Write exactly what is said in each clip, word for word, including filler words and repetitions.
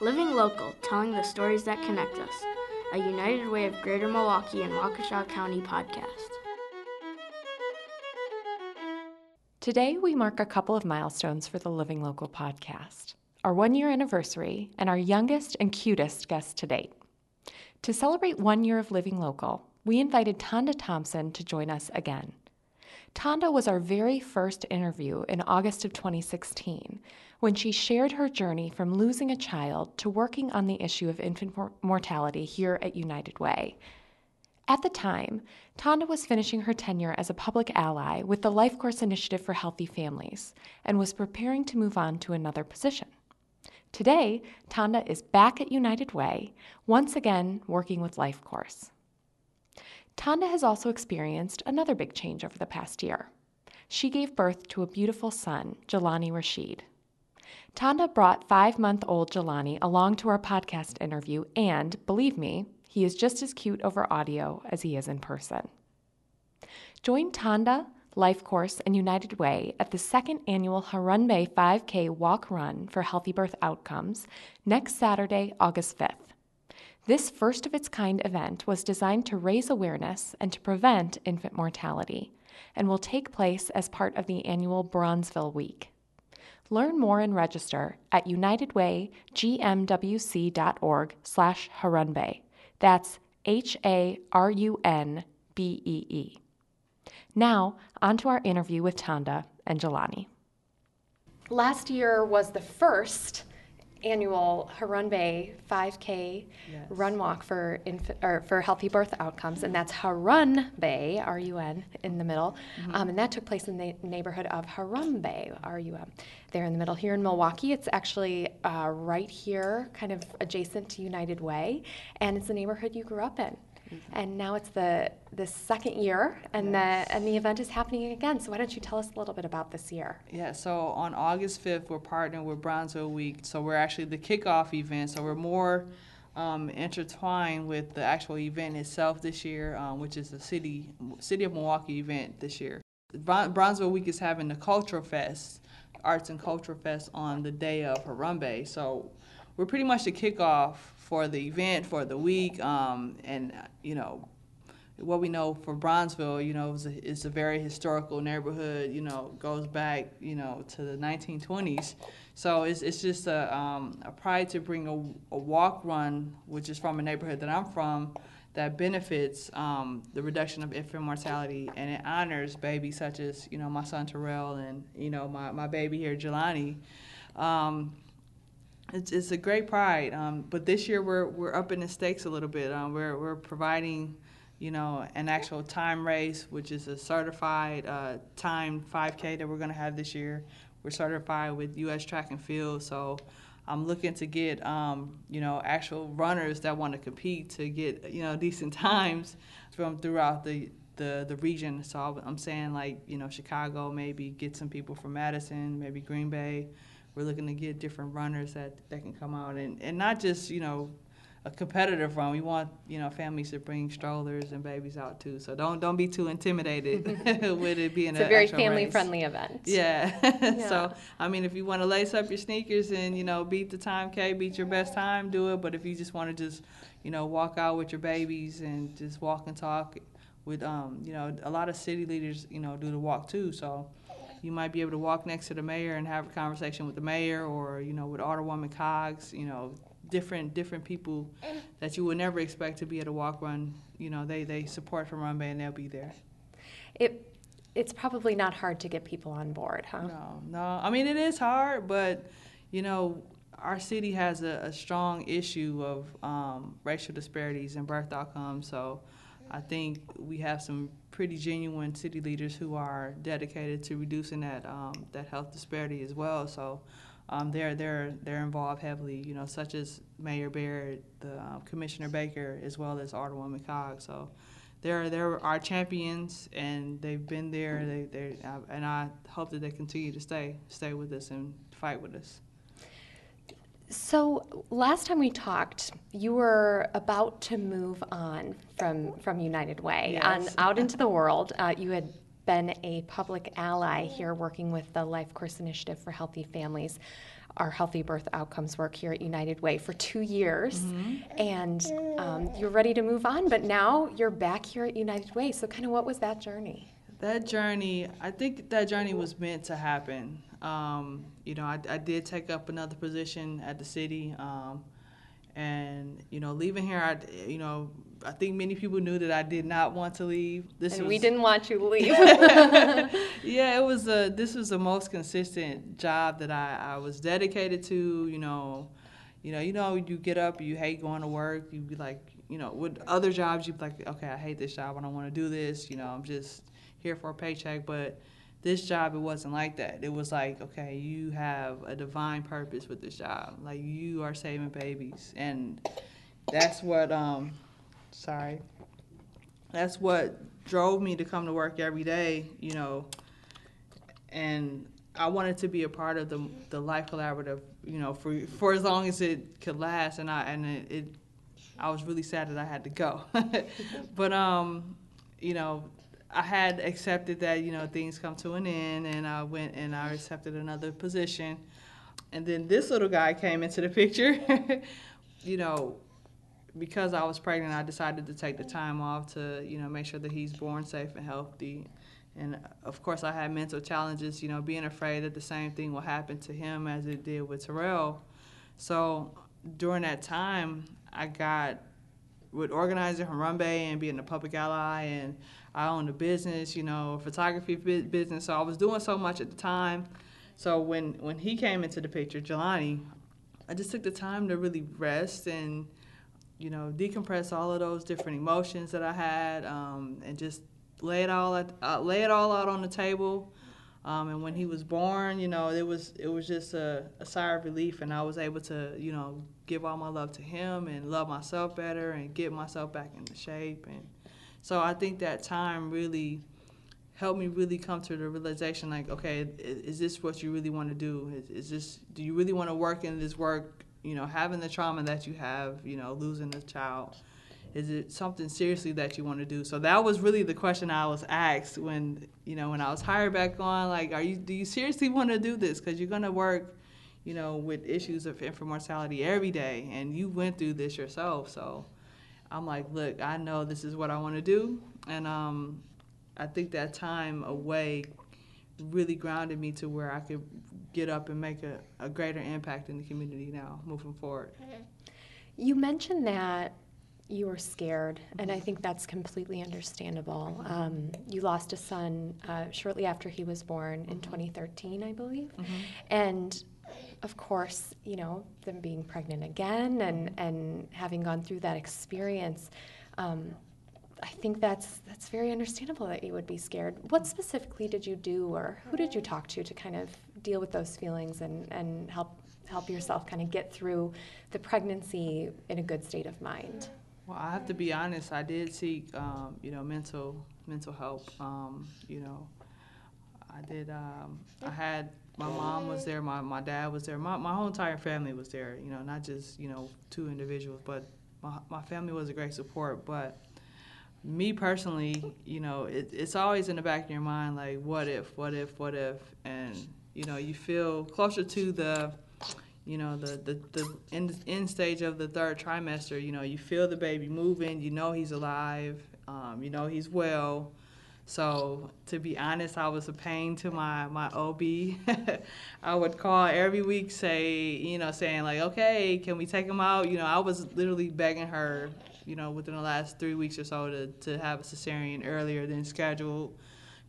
Living local, telling the stories that connect us. A United Way of Greater Milwaukee and Waukesha County podcast. Today, we mark a couple of milestones for the Living Local podcast, our one-year anniversary, and our youngest and cutest guest to date. To celebrate one year of Living Local, we invited Tonda Thompson to join us again. Tonda was our very first interview in August of twenty sixteen, when she shared her journey from losing a child to working on the issue of infant mortality here at United Way. At the time, Tonda was finishing her tenure as a public ally with the Life Course Initiative for Healthy Families and was preparing to move on to another position. Today, Tonda is back at United Way, once again working with Life Course. Tonda has also experienced another big change over the past year. She gave birth to a beautiful son, Jelani Rashid. Tonda brought five-month-old Jelani along to our podcast interview and, believe me, he is just as cute over audio as he is in person. Join Tonda, Life Course, and United Way at the second annual Harambee five K Walk Run for Healthy Birth Outcomes next Saturday, August fifth. This first-of-its-kind event was designed to raise awareness and to prevent infant mortality and will take place as part of the annual Bronzeville Week. Learn more and register at united way g m w c dot org slash harambee. That's H A R U N B E E. Now, on to our interview with Tonda and Jelani. Last year was the first annual Harambee five K yes. run walk for infant, or for healthy birth outcomes, and that's Harambee, R U N, in the middle. Mm-hmm. Um, and that took place in the neighborhood of Harambee, R U M, there in the middle here in Milwaukee. It's actually uh, right here, kind of adjacent to United Way, and it's the neighborhood you grew up in. Mm-hmm. And now it's the the second year, and yes. the and the event is happening again. So why don't you tell us a little bit about this year? Yeah, so on August fifth, we're partnering with Bronzeville Week. So we're actually the kickoff event. So we're more um, intertwined with the actual event itself this year, um, which is the city city of Milwaukee event this year. Bron- Bronzeville Week is having the Culture Fest, Arts and Culture Fest, on the day of Harambee. So we're pretty much the kickoff for the event, for the week, um, and, you know, what we know for Bronzeville, you know, it's a, it's a very historical neighborhood, you know, goes back, you know, to the nineteen twenties. So it's it's just a, um, a pride to bring a, a walk run, which is from a neighborhood that I'm from, that benefits um, the reduction of infant mortality, and it honors babies such as, you know, my son Terrell and, you know, my, my baby here, Jelani. Um, It's it's a great pride, um, but this year we're we're upping the stakes a little bit. Um, we're we're providing, you know, an actual time race, which is a certified uh, time five K that we're going to have this year. We're certified with U S Track and Field, so I'm looking to get um, you know actual runners that want to compete to get you know decent times from throughout the the, the region. So I'm saying like you know Chicago, maybe get some people from Madison, maybe Green Bay. We're looking to get different runners that, that can come out and, and not just, you know, a competitive run. We want, you know, families to bring strollers and babies out too. So don't don't be too intimidated with it being it's a, a very family-friendly event. Yeah. yeah. So, I mean, if you want to lace up your sneakers and, you know, beat the time, K, beat your best time, do it. But if you just want to just, you know, walk out with your babies and just walk and talk with, um, you know, a lot of city leaders, you know, do the walk too. So you might be able to walk next to the mayor and have a conversation with the mayor or, you know, with Alderwoman Coggs, you know, different different people that you would never expect to be at a walk run. You know, they, they support Harambee and they'll be there. It It's probably not hard to get people on board, huh? No, no. I mean, it is hard, but, you know, our city has a, a strong issue of um, racial disparities and birth outcomes, so I think we have some pretty genuine city leaders who are dedicated to reducing that um, that health disparity as well. So um, they're they're they're involved heavily, you know, such as Mayor Barrett, the uh, Commissioner Baker, as well as Alderwoman Coggs. So they're they're our champions, and they've been there. They they and I hope that they continue to stay stay with us and fight with us. So last time we talked, you were about to move on from, from United Way yes. on out into the world. Uh, you had been a public ally here working with the Life Course Initiative for Healthy Families, our Healthy Birth Outcomes work here at United Way for two years. Mm-hmm. And um, you're ready to move on, but now you're back here at United Way. So kind of what was that journey? That journey, I think that journey was meant to happen. Um, you know, I, I did take up another position at the city. Um, and, you know, leaving here, I, you know, I think many people knew that I did not want to leave. This and was, we didn't want you to leave. Yeah, it was a, this was the most consistent job that I, I was dedicated to. You know, you know, you know, you get up, you hate going to work. You'd be like, you know, with other jobs, you'd be like, okay, I hate this job. I don't want to do this. You know, I'm just here for a paycheck. But this job, it wasn't like that. It was like, okay, you have a divine purpose with this job. Like, you are saving babies. And that's what... Um, Sorry. That's what drove me to come to work every day, you know, and I wanted to be a part of the the Life Collaborative, you know, for for as long as it could last, and I and it, it I was really sad that I had to go, but um, you know, I had accepted that, you know, things come to an end, and I went and I accepted another position, and then this little guy came into the picture, you know. Because I was pregnant, I decided to take the time off to, you know, make sure that he's born safe and healthy. And, of course, I had mental challenges, you know, being afraid that the same thing will happen to him as it did with Terrell. So during that time, I got with organizing Harambee and being a public ally, and I owned a business, you know, photography business. So I was doing so much at the time. So when, when he came into the picture, Jelani, I just took the time to really rest and, you know, decompress all of those different emotions that I had, um, and just lay it all at, uh, lay it all out on the table. Um, and when he was born, you know, it was it was just a, a sigh of relief, and I was able to, you know, give all my love to him and love myself better and get myself back into shape. And so I think that time really helped me really come to the realization, like, okay, is this what you really want to do? Is, is this do you really want to work in this work? You know, having the trauma that you have, you know, losing a child, is it something seriously that you want to do? So that was really the question I was asked when, you know, when I was hired back on, like, are you, do you seriously want to do this? Because you're going to work, you know, with issues of infant mortality every day, and you went through this yourself. So I'm like, look, I know this is what I want to do. And um, I think that time away really grounded me to where I could get up and make a, a greater impact in the community now, moving forward. You mentioned that you were scared, and I think that's completely understandable. Um, you lost a son uh, shortly after he was born in twenty thirteen, I believe. Mm-hmm. And of course, you know, them being pregnant again and, and having gone through that experience, um, I think that's that's very understandable that you would be scared. What specifically did you do, or who did you talk to to kind of deal with those feelings and, and help help yourself kind of get through the pregnancy in a good state of mind? Well, I have to be honest. I did seek, um, you know, mental mental help. Um, you know, I did. Um, I had my mom was there. My, my dad was there. My my whole entire family was there. You know, not just, you know, two individuals, but my my family was a great support. But me personally, you know, it, it's always in the back of your mind, like, what if, what if, what if, and, you know, you feel closer to the, you know, the, the, the end, end stage of the third trimester, you know, you feel the baby moving, you know he's alive, um, you know he's well. So, to be honest, I was a pain to my, my O B. I would call every week, say, you know, saying, like, okay, can we take him out? You know, I was literally begging her, you know, within the last three weeks or so to, to have a cesarean earlier than scheduled,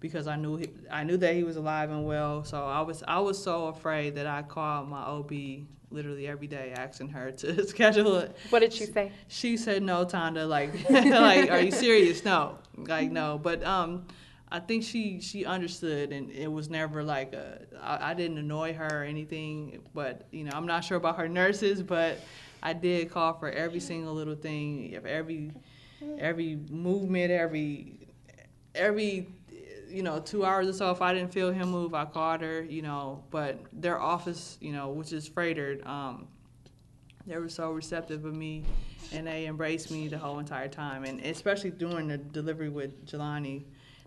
because I knew he, I knew that he was alive and well. So I was I was so afraid that I called my O B literally every day asking her to schedule it. What did she say? She said, no, Tonda, like, like, are you serious? No, like, no. But um, I think she, she understood, and it was never like a, I, I didn't annoy her or anything. But, you know, I'm not sure about her nurses, but I did call for every single little thing, every every movement, every every you know, two hours or so. If I didn't feel him move, I called her, you know. But their office, you know, which is freighted, um, they were so receptive of me, and they embraced me the whole entire time. And especially during the delivery with Jelani,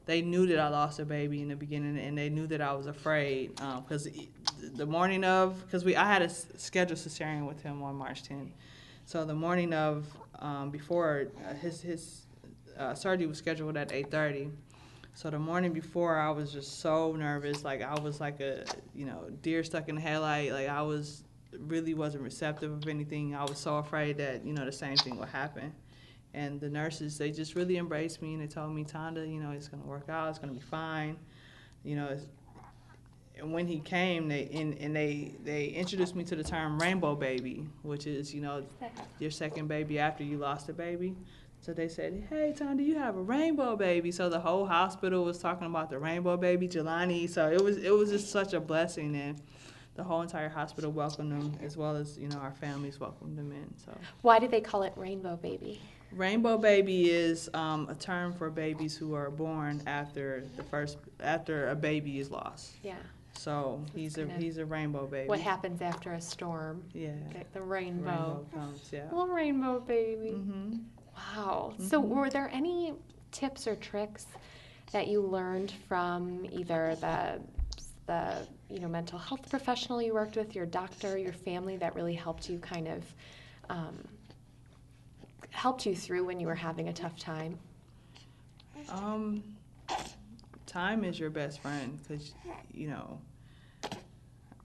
they knew that I lost a baby in the beginning, and they knew that I was afraid, because um, the morning of, because we I had a scheduled cesarean with him on March tenth. So the morning of, um, before, uh, his, his uh, surgery was scheduled at eight thirty. So the morning before, I was just so nervous. Like, I was like a, you know, deer stuck in the headlight. Like, I was really wasn't receptive of anything. I was so afraid that, you know, the same thing would happen. And the nurses, they just really embraced me, and they told me, Tonda, you know, it's going to work out. It's going to be fine. You know, it's, and when he came, they and, and they, they introduced me to the term rainbow baby, which is, you know, your second baby after you lost a baby. So they said, hey, Tonda, you have a rainbow baby. So the whole hospital was talking about the rainbow baby, Jelani. So it was it was just such a blessing, and the whole entire hospital welcomed them, as well as, you know, our families welcomed them in. So why do they call it rainbow baby? Rainbow baby is um, a term for babies who are born after the first after a baby is lost. Yeah. So he's a he's a rainbow baby. What happens after a storm? Yeah. The, the rainbow. Rainbow comes, yeah. Well, rainbow baby. Mm-hmm. Wow. Mm-hmm. So were there any tips or tricks that you learned from either the the you know mental health professional you worked with, your doctor, your family, that really helped you kind of um, helped you through when you were having a tough time? Um, time is your best friend, because you know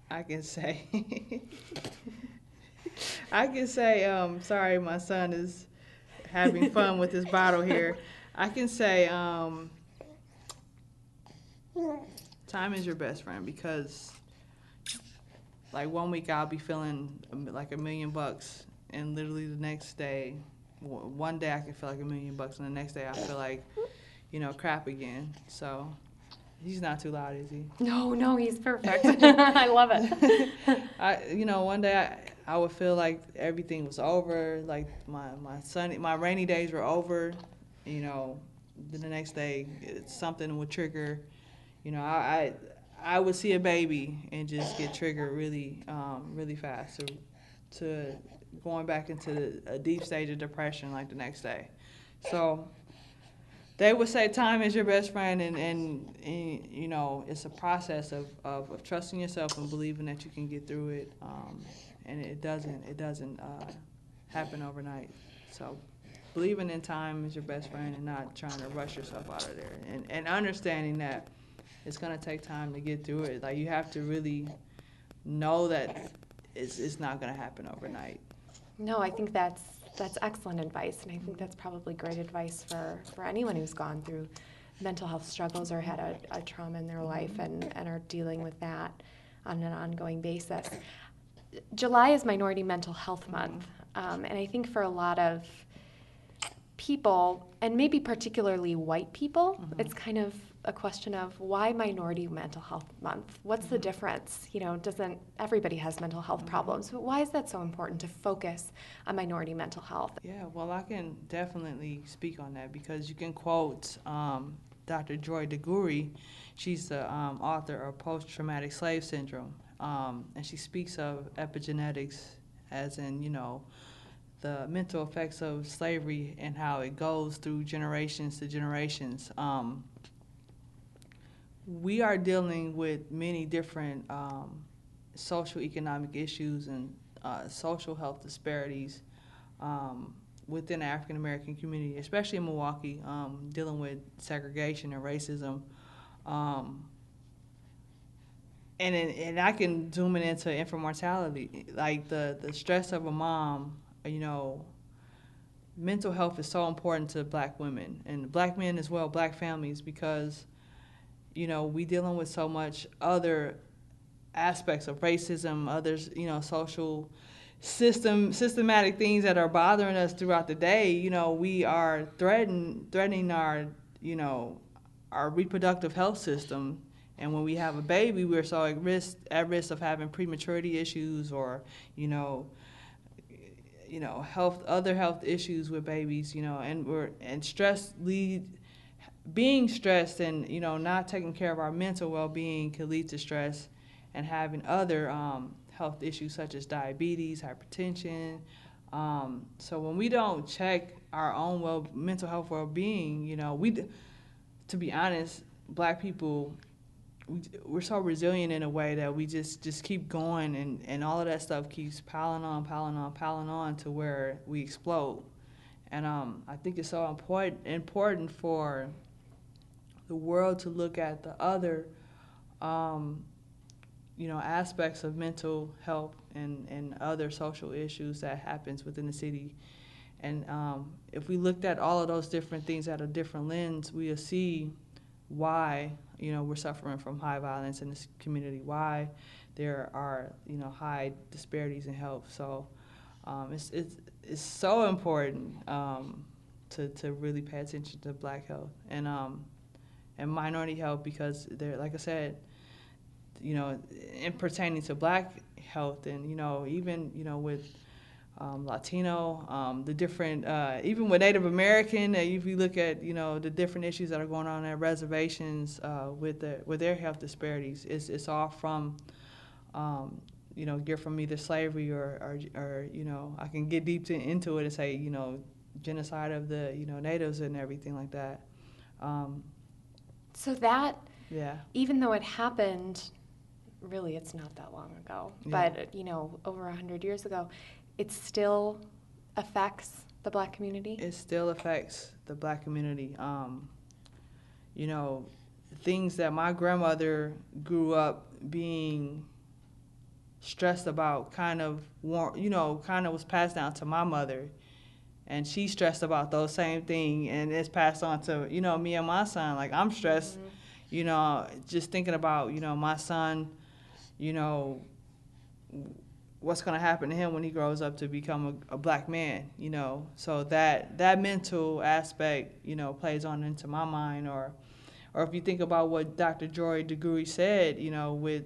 I can say I can say um, sorry, my son is having fun with his bottle here. I can say um, time is your best friend, because like one week I'll be feeling like a million bucks, and literally the next day, one day I can feel like a million bucks, and the next day I feel like, you know, crap again. So he's not too loud, is he? No, no, he's perfect. I love it. I, you know, one day I, I would feel like everything was over, like my, my sunny, my rainy days were over, you know. Then the next day, it, something would trigger, you know, I, I I would see a baby and just get triggered really, um, really fast to, to going back into a deep stage of depression like the next day. So they would say time is your best friend, and, and, and you know, it's a process of, of, of trusting yourself and believing that you can get through it. Um, And it doesn't, it doesn't uh, happen overnight. So believing in time is your best friend, and not trying to rush yourself out of there. And, and understanding that it's going to take time to get through it. Like, you have to really know that it's, it's not going to happen overnight. No, I think that's, that's excellent advice. And I think that's probably great advice for, for anyone who's gone through mental health struggles or had a, a trauma in their life and, and are dealing with that on an ongoing basis. July is Minority Mental Health Month, um, and I think for a lot of people, and maybe particularly white people, mm-hmm. it's kind of a question of why Minority Mental Health Month? What's mm-hmm. the difference? You know, doesn't everybody has mental health mm-hmm. problems, but why is that so important to focus on minority mental health? Yeah, well, I can definitely speak on that, because you can quote um, Doctor Joy DeGruy. She's the um, author of Post Traumatic Slave Syndrome. Um, and she speaks of epigenetics, as in, you know, the mental effects of slavery and how it goes through generations to generations. Um, we are dealing with many different um, social economic issues and uh, social health disparities um, within the African American community, especially in Milwaukee, um, dealing with segregation and racism. Um, And and I can zoom it into infant mortality, like the, the stress of a mom. You know, mental health is so important to Black women and Black men as well, Black families, because, you know, we dealing with so much other aspects of racism, others, you know, social system systematic things that are bothering us throughout the day. You know, we are threatened threatening our, you know, our reproductive health system. And when we have a baby, we're so at risk, at risk of having prematurity issues, or, you know, you know, health, other health issues with babies, you know, and we're, and stress lead, being stressed and, you know, not taking care of our mental well-being can lead to stress and having other um, health issues such as diabetes, hypertension. Um, so when we don't check our own well, mental health well-being, you know, we, to be honest, Black people, we're so resilient in a way that we just, just keep going, and, and all of that stuff keeps piling on, piling on, piling on to where we explode. And um, I think it's so important important for the world to look at the other, um, you know, aspects of mental health and, and other social issues that happens within the city. And um, if we looked at all of those different things at a different lens, we'll see why, you know, we're suffering from high violence in this community, why there are, you know, high disparities in health. So um, it's, it's, it's so important um, to, to really pay attention to Black health and, um, and minority health, because they're, like I said, you know, in pertaining to Black health and, you know, even, you know, with um, Latino, um, the different, uh, even with Native American, uh, if you look at, you know, the different issues that are going on at reservations uh, with the, with their health disparities, it's, it's all from, um, you know, you're from either slavery or, or, or, you know, I can get deep to, into it and say, you know, genocide of the, you know, natives and everything like that. Um, so that, yeah, even though it happened, really it's not that long ago, yeah, but, you know, over a hundred years ago, it still affects the Black community? It still affects the Black community. Um, you know, things that my grandmother grew up being stressed about kind of, you know, kind of was passed down to my mother, and she's stressed about those same thing, and it's passed on to, you know, me and my son. Like, I'm stressed, mm-hmm, you know, just thinking about, you know, my son, you know, what's going to happen to him when he grows up to become a, a Black man, you know. So that that mental aspect, you know, plays on into my mind. Or or if you think about what Doctor Joy DeGruy said, you know, with,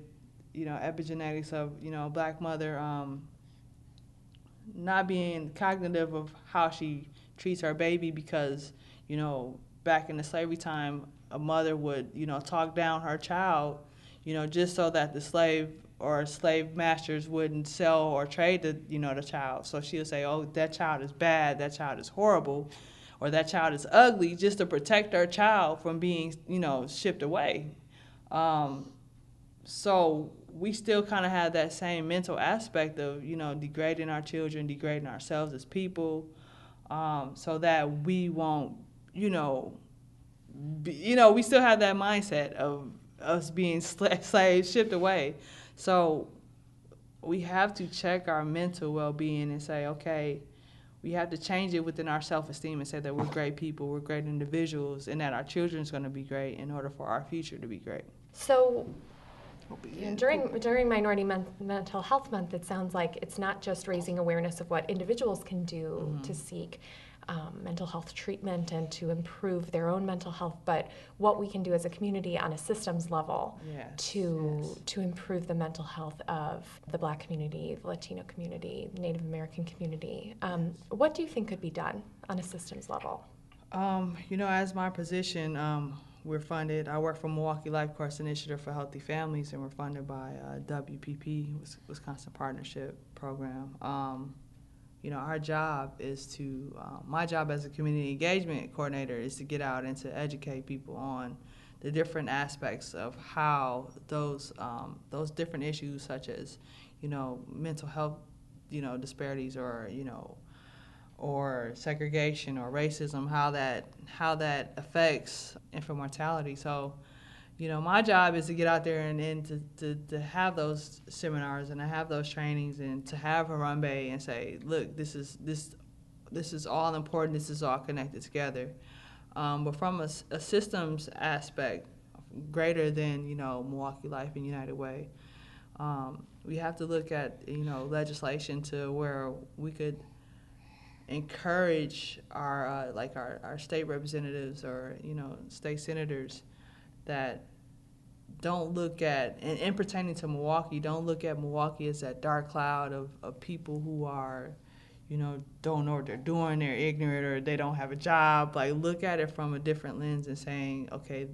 you know, epigenetics of, you know, Black mother um, not being cognitive of how she treats her baby because, you know, back in the slavery time, a mother would, you know, talk down her child, you know, just so that the slave or slave masters wouldn't sell or trade the, you know, the child. So she'll say, oh, that child is bad, that child is horrible, or that child is ugly, just to protect her child from being, you know, shipped away. Um, so we still kind of have that same mental aspect of, you know, degrading our children, degrading ourselves as people, um, so that we won't, you know, be, you know, we still have that mindset of us being slaves, shipped away. So we have to check our mental well-being and say, okay, we have to change it within our self-esteem and say that we're great people, we're great individuals, and that our children's going to be great in order for our future to be great. So during during Minority Month, Mental Health Month, it sounds like it's not just raising awareness of what individuals can do, mm-hmm, to seek Um, mental health treatment and to improve their own mental health, but what we can do as a community on a systems level, yes, to yes. to improve the mental health of the Black community, the Latino community, Native American community. Um, yes. What do you think could be done on a systems level? Um, you know, as my position, um, we're funded. I work for Milwaukee Life Course Initiative for Healthy Families, and we're funded by uh, W P P, Wisconsin Partnership Program. Um, You know, our job is to, uh, my job as a community engagement coordinator is to get out and to educate people on the different aspects of how those um, those different issues, such as, you know, mental health, you know, disparities, or, you know, or segregation or racism, how that how that affects infant mortality. So, you know, my job is to get out there and, and to, to, to have those seminars and to have those trainings and to have Harambee and say, look, this is this this is all important, this is all connected together. Um, but from a, a systems aspect, greater than, you know, Milwaukee Life and United Way, um, we have to look at, you know, legislation to where we could encourage our, uh, like our, our state representatives or, you know, state senators that don't look at, and, and pertaining to Milwaukee, don't look at Milwaukee as that dark cloud of, of people who are, you know, don't know what they're doing, they're ignorant, or they don't have a job. Like, look at it from a different lens and saying, okay,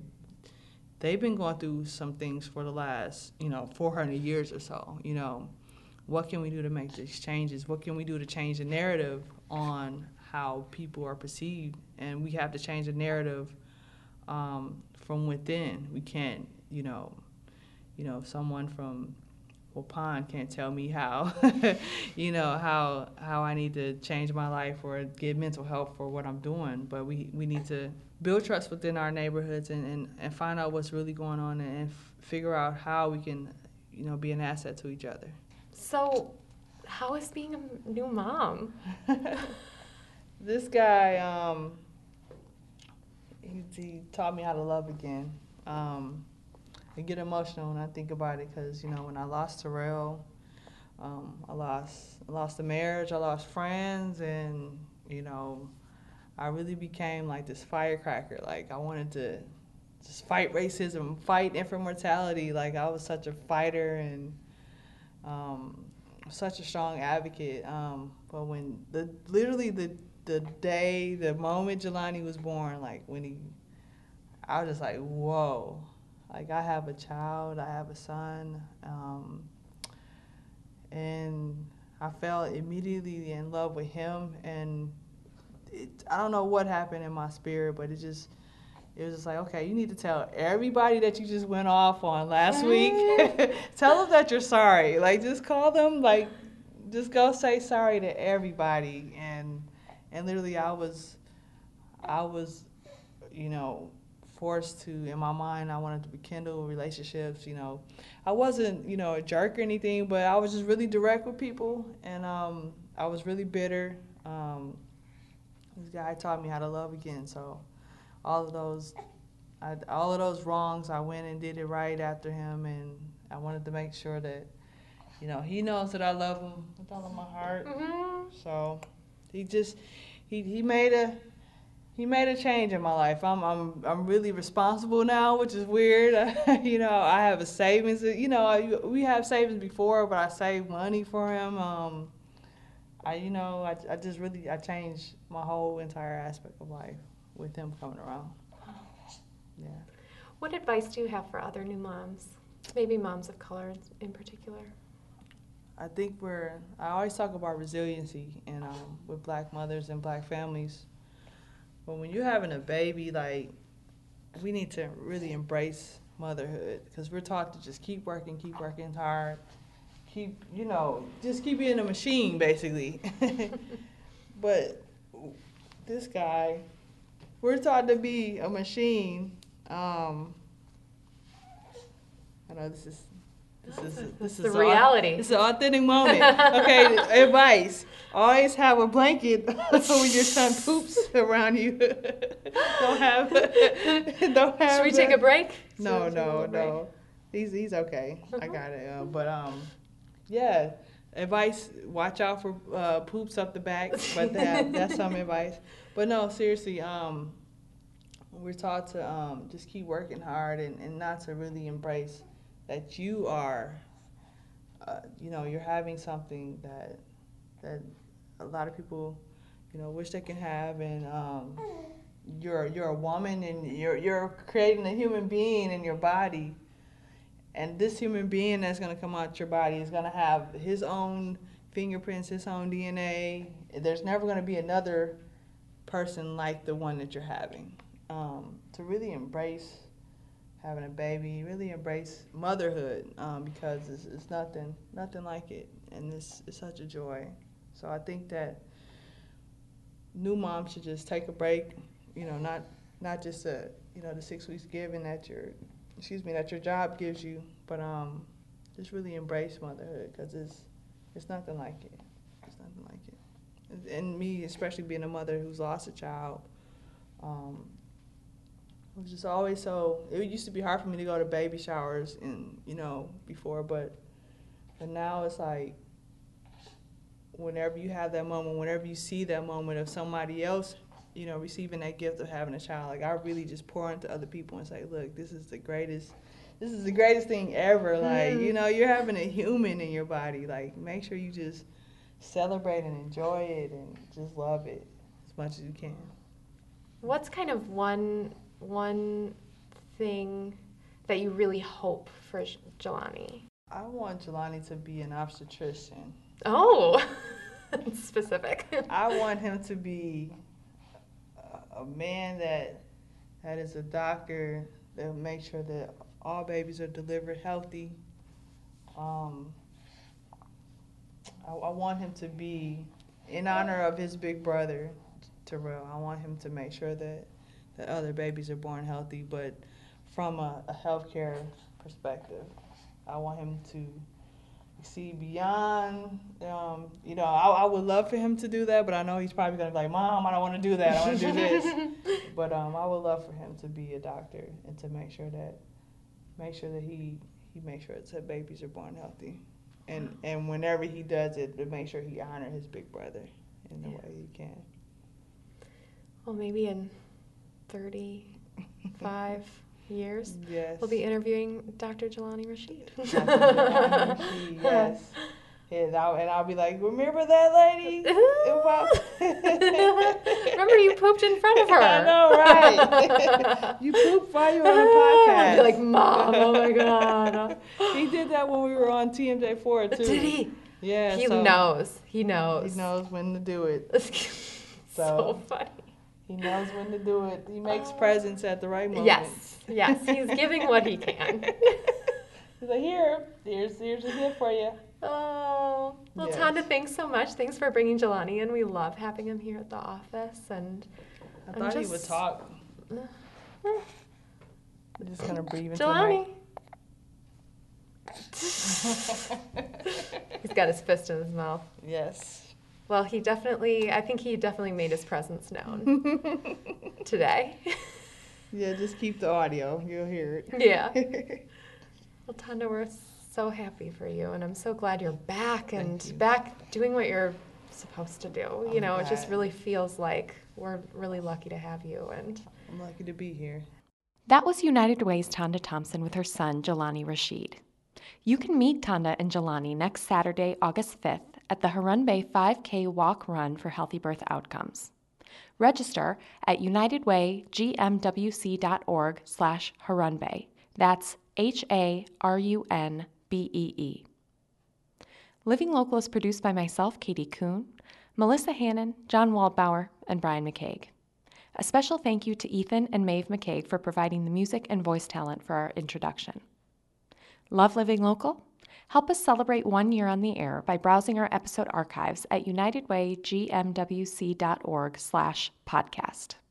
they've been going through some things for the last, you know, four hundred years or so. You know, what can we do to make these changes? What can we do to change the narrative on how people are perceived? And we have to change the narrative um, from within. We can't, you know, you know, if someone from Waupon can't tell me how, you know, how how I need to change my life or get mental help for what I'm doing. But we, we need to build trust within our neighborhoods and, and, and find out what's really going on and, and f- figure out how we can, you know, be an asset to each other. So how is being a new mom? This guy, um, he, he taught me how to love again. Um, I get emotional when I think about it because, you know, when I lost Terrell, um, I lost I lost a marriage, I lost friends, and, you know, I really became like this firecracker. Like, I wanted to just fight racism, fight infant mortality. Like, I was such a fighter and um, such a strong advocate. Um, but when the literally the the day, the moment Jelani was born, like when he, I was just like, whoa. Like, I have a child, I have a son, um, and I fell immediately in love with him. And it, I don't know what happened in my spirit, but it just, it was just like, okay, you need to tell everybody that you just went off on last week. Tell them that you're sorry. Like, just call them, like, just go say sorry to everybody. And and literally, I was, I was, you know, forced to, in my mind, I wanted to rekindle relationships, you know. I wasn't, you know, a jerk or anything, but I was just really direct with people, and um, I was really bitter. Um, this guy taught me how to love again, so all of those, I, all of those wrongs, I went and did it right after him, and I wanted to make sure that, you know, he knows that I love him with all of my heart. Mm-hmm. So he just, he, he made a, He made a change in my life. I'm I'm I'm really responsible now, which is weird. You know, I have a savings. You know, I, we have savings before, but I saved money for him. Um, I you know, I I just really I changed my whole entire aspect of life with him coming around. Yeah. What advice do you have for other new moms, maybe moms of color in particular? I think we're. I always talk about resiliency, and um, with Black mothers and Black families. But when you're having a baby, like, we need to really embrace motherhood because we're taught to just keep working, keep working hard, keep, you know, just keep being a machine, basically. But this guy, we're taught to be a machine. Um, I know this is... This is this is the reality. It's an authentic moment. Okay, advice. Always have a blanket when your son poops around you. Don't have don't have Should we a, take a break? No, no, no. He's he's okay. Uh-huh. I got it. Uh, but um yeah, advice, watch out for uh, poops up the back, but that that's some advice. But no, seriously, um we're taught to um just keep working hard and, and not to really embrace that you are, uh, you know, you're having something that that a lot of people, you know, wish they can have, and um, you're you're a woman, and you're you're creating a human being in your body, and this human being that's gonna come out your body is gonna have his own fingerprints, his own D N A. There's never gonna be another person like the one that you're having. Um, to really embrace having a baby, really embrace motherhood um, because it's, it's nothing, nothing like it, and it's, it's such a joy. So I think that new moms should just take a break, you know, not not just a, you know the six weeks given that your, excuse me, that your job gives you, but um, just really embrace motherhood because it's it's nothing like it, it's nothing like it. And me, especially being a mother who's lost a child. Um, It was just always so, it used to be hard for me to go to baby showers and, you know, before, but, but now it's like, whenever you have that moment, whenever you see that moment of somebody else, you know, receiving that gift of having a child, like, I really just pour into other people and say, look, this is the greatest, this is the greatest thing ever. Like, you know, you're having a human in your body. Like, make sure you just celebrate and enjoy it and just love it as much as you can. What's kind of one... One thing that you really hope for Jelani? I want Jelani to be an obstetrician. Oh, specific. I want him to be a man that that is a doctor that will make sure that all babies are delivered healthy. Um, I, I want him to be, in honor of his big brother, Terrell, I want him to make sure that the other babies are born healthy, but from a, a healthcare perspective, I want him to see beyond, um, you know, I, I would love for him to do that, but I know he's probably going to be like, Mom, I don't want to do that, I want to do this. But um, I would love for him to be a doctor and to make sure that, make sure that he, he makes sure that babies are born healthy. And and whenever he does it, to make sure he honor his big brother in the yeah. way he can. Well, maybe in thirty-five years, yes. we'll be interviewing Doctor Jelani Rashid. Doctor Jelani Rashid, yes. And I'll, and I'll be like, remember that lady? Remember you pooped in front of her. I know, right? You pooped while you were on the podcast. You're like, Mom, oh my God. He did that when we were on T M J four, too. Did he? Yeah. He so knows. He knows. He knows when to do it. So, so funny. He knows when to do it. He makes uh, presents at the right moment. Yes, yes. He's giving what he can. He's like, here, here's, here's a gift for you. Oh, well, yes. Tonda, thanks so much. Thanks for bringing Jelani in. We love having him here at the office. And I I'm thought just... he would talk. I'm just going to breathe into Jelani. He's got his fist in his mouth. Yes. Well, he definitely, I think he definitely made his presence known today. Yeah, just keep the audio. You'll hear it. Yeah. Well, Tonda, we're so happy for you, and I'm so glad you're back and you. back doing what you're supposed to do. Oh, you know, it just really feels like we're really lucky to have you. And I'm lucky to be here. That was United Way's Tonda Thompson with her son, Jelani Rashid. You can meet Tonda and Jelani next Saturday, August fifth, at the Harambee five K Walk Run for Healthy Birth Outcomes. Register at unitedwaygmwc.org slash Harambee. That's H A R U N B E E. Living Local is produced by myself, Katie Kuhn, Melissa Hannon, John Waldbauer, and Brian McCaig. A special thank you to Ethan and Maeve McCaig for providing the music and voice talent for our introduction. Love Living Local? Help us celebrate one year on the air by browsing our episode archives at unitedwaygmwc.org slash podcast.